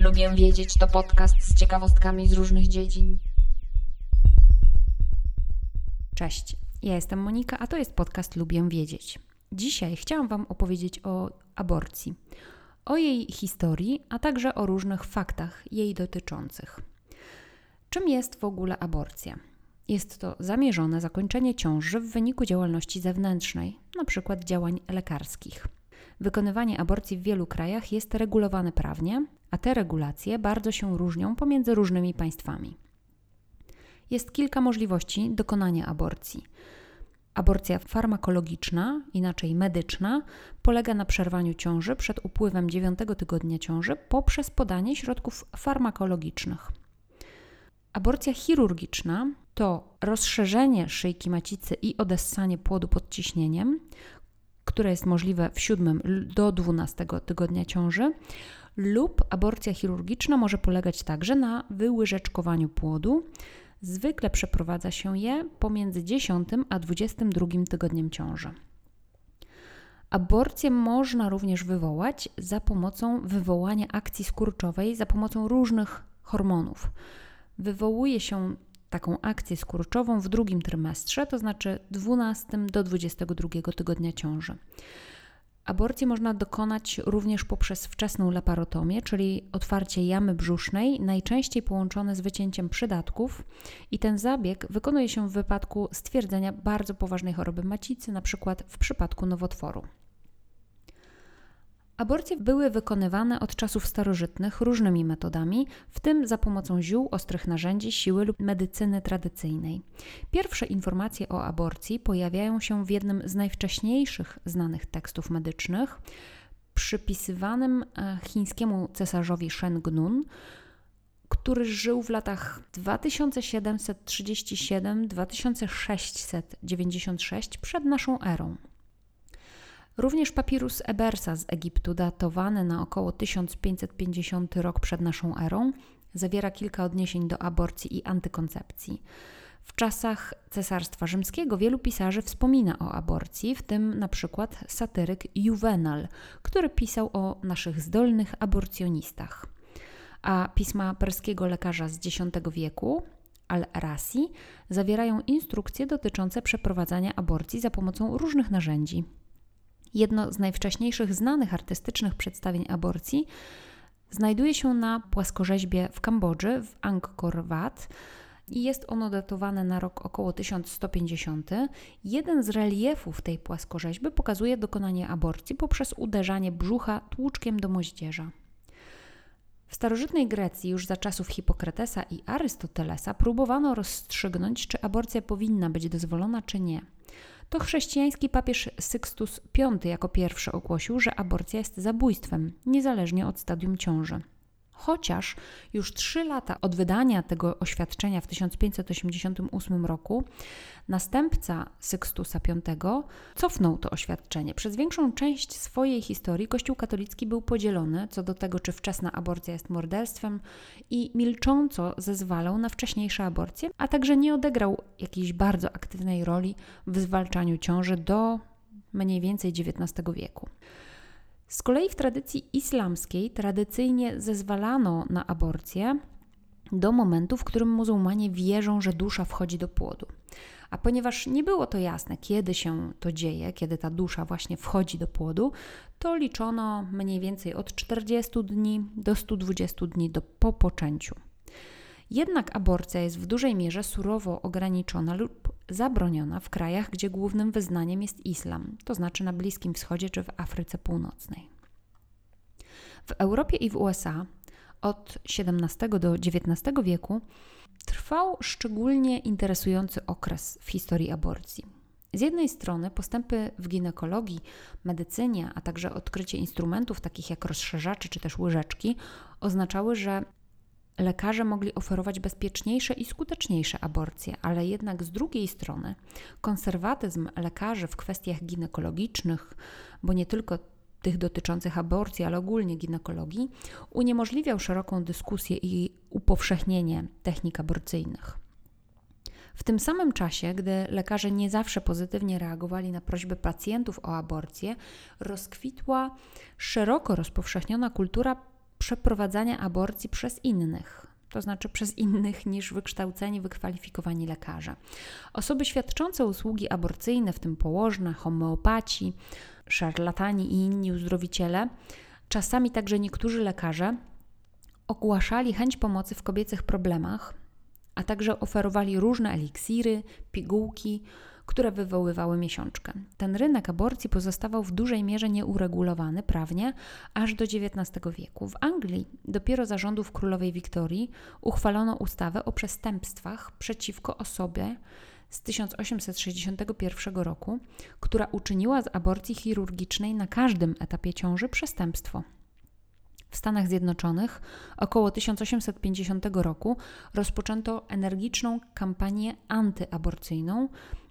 Lubię wiedzieć to podcast z ciekawostkami z różnych dziedzin. Cześć, ja jestem Monika, a to jest podcast Lubię wiedzieć. Dzisiaj chciałam Wam opowiedzieć o aborcji, o jej historii, a także o różnych faktach jej dotyczących. Czym jest w ogóle aborcja? Jest to zamierzone zakończenie ciąży w wyniku działalności zewnętrznej, np. działań lekarskich. Wykonywanie aborcji w wielu krajach jest regulowane prawnie, a te regulacje bardzo się różnią pomiędzy różnymi państwami. Jest kilka możliwości dokonania aborcji. Aborcja farmakologiczna, inaczej medyczna, polega na przerwaniu ciąży przed upływem 9 tygodnia ciąży poprzez podanie środków farmakologicznych. Aborcja chirurgiczna to rozszerzenie szyjki macicy i odessanie płodu pod ciśnieniem, które jest możliwe w 7 do 12 tygodnia ciąży, lub aborcja chirurgiczna może polegać także na wyłyżeczkowaniu płodu. Zwykle przeprowadza się je pomiędzy 10 a 22 tygodniem ciąży. Aborcję można również wywołać za pomocą wywołania akcji skurczowej za pomocą różnych hormonów. Wywołuje się taką akcję skurczową w drugim trymestrze, to znaczy 12 do 22 tygodnia ciąży. Aborcji można dokonać również poprzez wczesną laparotomię, czyli otwarcie jamy brzusznej, najczęściej połączone z wycięciem przydatków, i ten zabieg wykonuje się w wypadku stwierdzenia bardzo poważnej choroby macicy, np. w przypadku nowotworu. Aborcje były wykonywane od czasów starożytnych różnymi metodami, w tym za pomocą ziół, ostrych narzędzi, siły lub medycyny tradycyjnej. Pierwsze informacje o aborcji pojawiają się w jednym z najwcześniejszych znanych tekstów medycznych, przypisywanym chińskiemu cesarzowi Shennong, który żył w latach 2737-2696 przed naszą erą. Również papirus Ebersa z Egiptu, datowany na około 1550 rok przed naszą erą, zawiera kilka odniesień do aborcji i antykoncepcji. W czasach Cesarstwa Rzymskiego wielu pisarzy wspomina o aborcji, w tym np. satyryk Juwenal, który pisał o naszych zdolnych aborcjonistach. A pisma perskiego lekarza z X wieku, Al-Razi, zawierają instrukcje dotyczące przeprowadzania aborcji za pomocą różnych narzędzi. Jedno z najwcześniejszych znanych artystycznych przedstawień aborcji znajduje się na płaskorzeźbie w Kambodży, w Angkor Wat, i jest ono datowane na rok około 1150. Jeden z reliefów tej płaskorzeźby pokazuje dokonanie aborcji poprzez uderzanie brzucha tłuczkiem do moździerza. W starożytnej Grecji już za czasów Hipokratesa i Arystotelesa próbowano rozstrzygnąć, czy aborcja powinna być dozwolona, czy nie. To chrześcijański papież Sykstus V jako pierwszy ogłosił, że aborcja jest zabójstwem, niezależnie od stadium ciąży. Chociaż już 3 lata od wydania tego oświadczenia w 1588 roku następca Sykstusa V cofnął to oświadczenie. Przez większą część swojej historii Kościół katolicki był podzielony co do tego, czy wczesna aborcja jest morderstwem, i milcząco zezwalał na wcześniejsze aborcje, a także nie odegrał jakiejś bardzo aktywnej roli w zwalczaniu ciąży do mniej więcej XIX wieku. Z kolei w tradycji islamskiej tradycyjnie zezwalano na aborcję do momentu, w którym muzułmanie wierzą, że dusza wchodzi do płodu. A ponieważ nie było to jasne, kiedy się to dzieje, kiedy ta dusza właśnie wchodzi do płodu, to liczono mniej więcej od 40 dni do 120 dni po poczęciu. Jednak aborcja jest w dużej mierze surowo ograniczona lub zabroniona w krajach, gdzie głównym wyznaniem jest islam, to znaczy na Bliskim Wschodzie czy w Afryce Północnej. W Europie i w USA od XVII do XIX wieku trwał szczególnie interesujący okres w historii aborcji. Z jednej strony postępy w ginekologii, medycynie, a także odkrycie instrumentów takich jak rozszerzaczy czy też łyżeczki oznaczały, że lekarze mogli oferować bezpieczniejsze i skuteczniejsze aborcje, ale jednak z drugiej strony konserwatyzm lekarzy w kwestiach ginekologicznych, bo nie tylko tych dotyczących aborcji, ale ogólnie ginekologii, uniemożliwiał szeroką dyskusję i upowszechnienie technik aborcyjnych. W tym samym czasie, gdy lekarze nie zawsze pozytywnie reagowali na prośby pacjentów o aborcję, rozkwitła szeroko rozpowszechniona kultura przeprowadzania aborcji przez innych. To znaczy przez innych niż wykształceni, wykwalifikowani lekarze. Osoby świadczące usługi aborcyjne, w tym położne, homeopaci, szarlatani i inni uzdrowiciele, czasami także niektórzy lekarze, ogłaszali chęć pomocy w kobiecych problemach, a także oferowali różne eliksiry, pigułki, które wywoływały miesiączkę. Ten rynek aborcji pozostawał w dużej mierze nieuregulowany prawnie aż do XIX wieku. W Anglii dopiero za rządów królowej Wiktorii uchwalono ustawę o przestępstwach przeciwko osobie z 1861 roku, która uczyniła z aborcji chirurgicznej na każdym etapie ciąży przestępstwo. W Stanach Zjednoczonych około 1850 roku rozpoczęto energiczną kampanię antyaborcyjną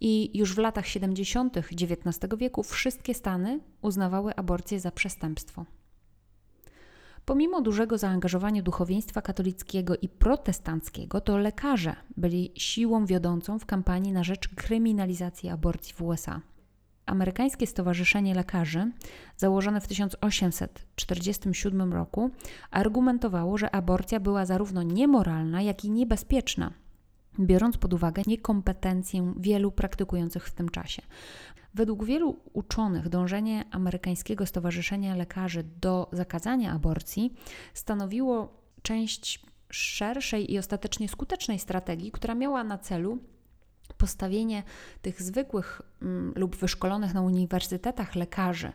i już w latach 70. XIX wieku wszystkie stany uznawały aborcję za przestępstwo. Pomimo dużego zaangażowania duchowieństwa katolickiego i protestanckiego, to lekarze byli siłą wiodącą w kampanii na rzecz kryminalizacji aborcji w USA. Amerykańskie Stowarzyszenie Lekarzy, założone w 1847 roku, argumentowało, że aborcja była zarówno niemoralna, jak i niebezpieczna, biorąc pod uwagę niekompetencję wielu praktykujących w tym czasie. Według wielu uczonych dążenie Amerykańskiego Stowarzyszenia Lekarzy do zakazania aborcji stanowiło część szerszej i ostatecznie skutecznej strategii, która miała na celu postawienie tych zwykłych lub wyszkolonych na uniwersytetach lekarzy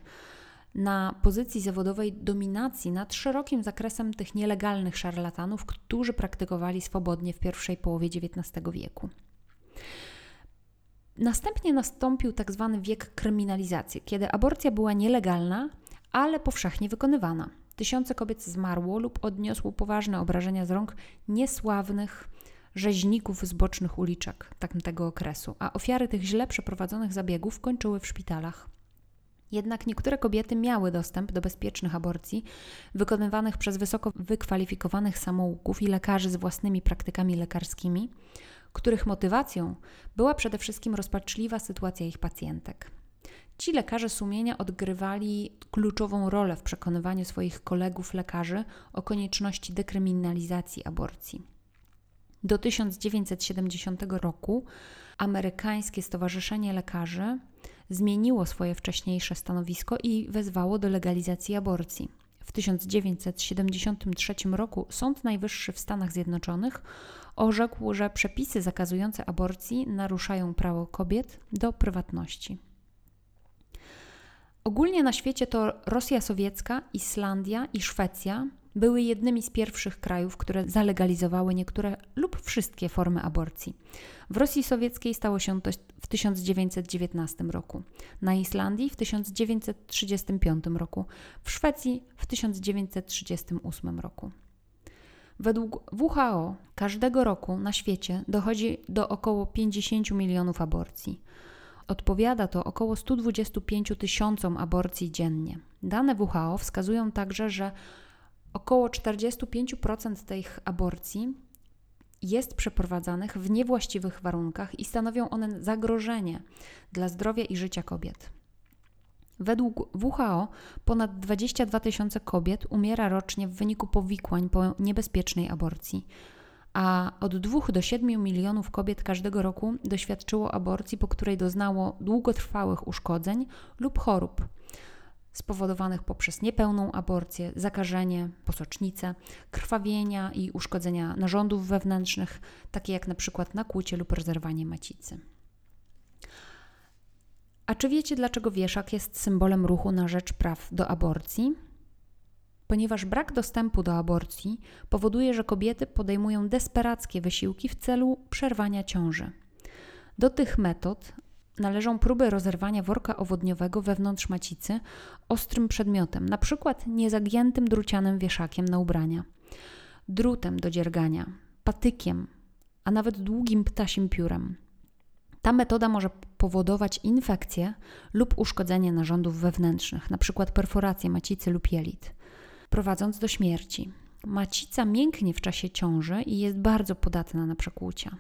na pozycji zawodowej dominacji nad szerokim zakresem tych nielegalnych szarlatanów, którzy praktykowali swobodnie w pierwszej połowie XIX wieku. Następnie nastąpił tak zwany wiek kryminalizacji, kiedy aborcja była nielegalna, ale powszechnie wykonywana. Tysiące kobiet zmarło lub odniosło poważne obrażenia z rąk niesławnych rzeźników z bocznych uliczek tamtego okresu, a ofiary tych źle przeprowadzonych zabiegów kończyły w szpitalach. Jednak niektóre kobiety miały dostęp do bezpiecznych aborcji wykonywanych przez wysoko wykwalifikowanych samouków i lekarzy z własnymi praktykami lekarskimi, których motywacją była przede wszystkim rozpaczliwa sytuacja ich pacjentek. Ci lekarze sumienia odgrywali kluczową rolę w przekonywaniu swoich kolegów lekarzy o konieczności dekryminalizacji aborcji. Do 1970 roku Amerykańskie Stowarzyszenie Lekarzy zmieniło swoje wcześniejsze stanowisko i wezwało do legalizacji aborcji. W 1973 roku Sąd Najwyższy w Stanach Zjednoczonych orzekł, że przepisy zakazujące aborcji naruszają prawo kobiet do prywatności. Ogólnie na świecie to Rosja sowiecka, Islandia i Szwecja były jednymi z pierwszych krajów, które zalegalizowały niektóre lub wszystkie formy aborcji. W Rosji sowieckiej stało się to w 1919 roku, na Islandii w 1935 roku, w Szwecji w 1938 roku. Według WHO każdego roku na świecie dochodzi do około 50 milionów aborcji. Odpowiada to około 125 tysiącom aborcji dziennie. Dane WHO wskazują także, że około 45% tych aborcji jest przeprowadzanych w niewłaściwych warunkach i stanowią one zagrożenie dla zdrowia i życia kobiet. Według WHO ponad 22 tysiące kobiet umiera rocznie w wyniku powikłań po niebezpiecznej aborcji, a od 2 do 7 milionów kobiet każdego roku doświadczyło aborcji, po której doznało długotrwałych uszkodzeń lub chorób spowodowanych poprzez niepełną aborcję, zakażenie, posocznicę, krwawienia i uszkodzenia narządów wewnętrznych, takie jak np. nakłucie lub rozerwanie macicy. A czy wiecie, dlaczego wieszak jest symbolem ruchu na rzecz praw do aborcji? Ponieważ brak dostępu do aborcji powoduje, że kobiety podejmują desperackie wysiłki w celu przerwania ciąży. Do tych metod należą próby rozerwania worka owodniowego wewnątrz macicy ostrym przedmiotem, np. niezagiętym drucianym wieszakiem na ubrania, drutem do dziergania, patykiem, a nawet długim ptasim piórem. Ta metoda może powodować infekcję lub uszkodzenie narządów wewnętrznych, np. perforację macicy lub jelit, prowadząc do śmierci. Macica mięknie w czasie ciąży i jest bardzo podatna na przekłucia.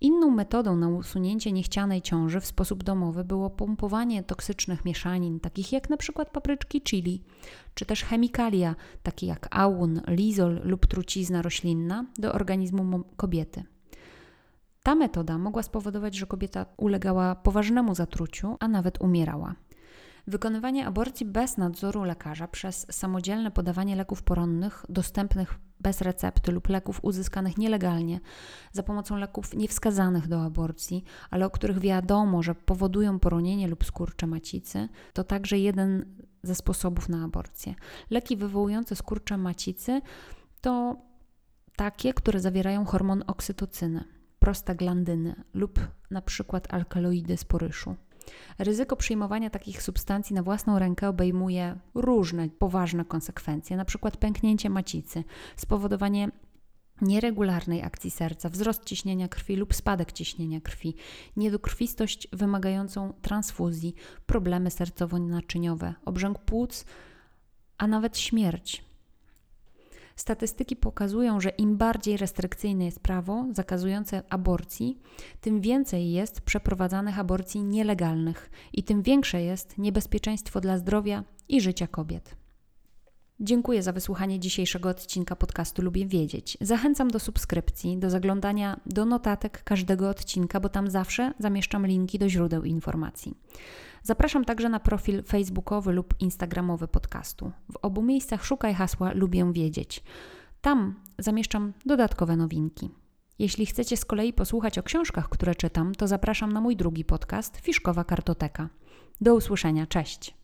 Inną metodą na usunięcie niechcianej ciąży w sposób domowy było pompowanie toksycznych mieszanin, takich jak np. papryczki chili, czy też chemikalia, takie jak ałun, lizol lub trucizna roślinna do organizmu kobiety. Ta metoda mogła spowodować, że kobieta ulegała poważnemu zatruciu, a nawet umierała. Wykonywanie aborcji bez nadzoru lekarza przez samodzielne podawanie leków poronnych dostępnych bez recepty lub leków uzyskanych nielegalnie za pomocą leków niewskazanych do aborcji, ale o których wiadomo, że powodują poronienie lub skurcze macicy, to także jeden ze sposobów na aborcję. Leki wywołujące skurcze macicy to takie, które zawierają hormon oksytocyny, prostaglandyny lub na przykład alkaloidy z poryszu. Ryzyko przyjmowania takich substancji na własną rękę obejmuje różne poważne konsekwencje, np. pęknięcie macicy, spowodowanie nieregularnej akcji serca, wzrost ciśnienia krwi lub spadek ciśnienia krwi, niedokrwistość wymagającą transfuzji, problemy sercowo-naczyniowe, obrzęk płuc, a nawet śmierć. Statystyki pokazują, że im bardziej restrykcyjne jest prawo zakazujące aborcji, tym więcej jest przeprowadzanych aborcji nielegalnych i tym większe jest niebezpieczeństwo dla zdrowia i życia kobiet. Dziękuję za wysłuchanie dzisiejszego odcinka podcastu Lubię Wiedzieć. Zachęcam do subskrypcji, do zaglądania do notatek każdego odcinka, bo tam zawsze zamieszczam linki do źródeł informacji. Zapraszam także na profil facebookowy lub instagramowy podcastu. W obu miejscach szukaj hasła Lubię Wiedzieć. Tam zamieszczam dodatkowe nowinki. Jeśli chcecie z kolei posłuchać o książkach, które czytam, to zapraszam na mój drugi podcast Fiszkowa Kartoteka. Do usłyszenia, cześć!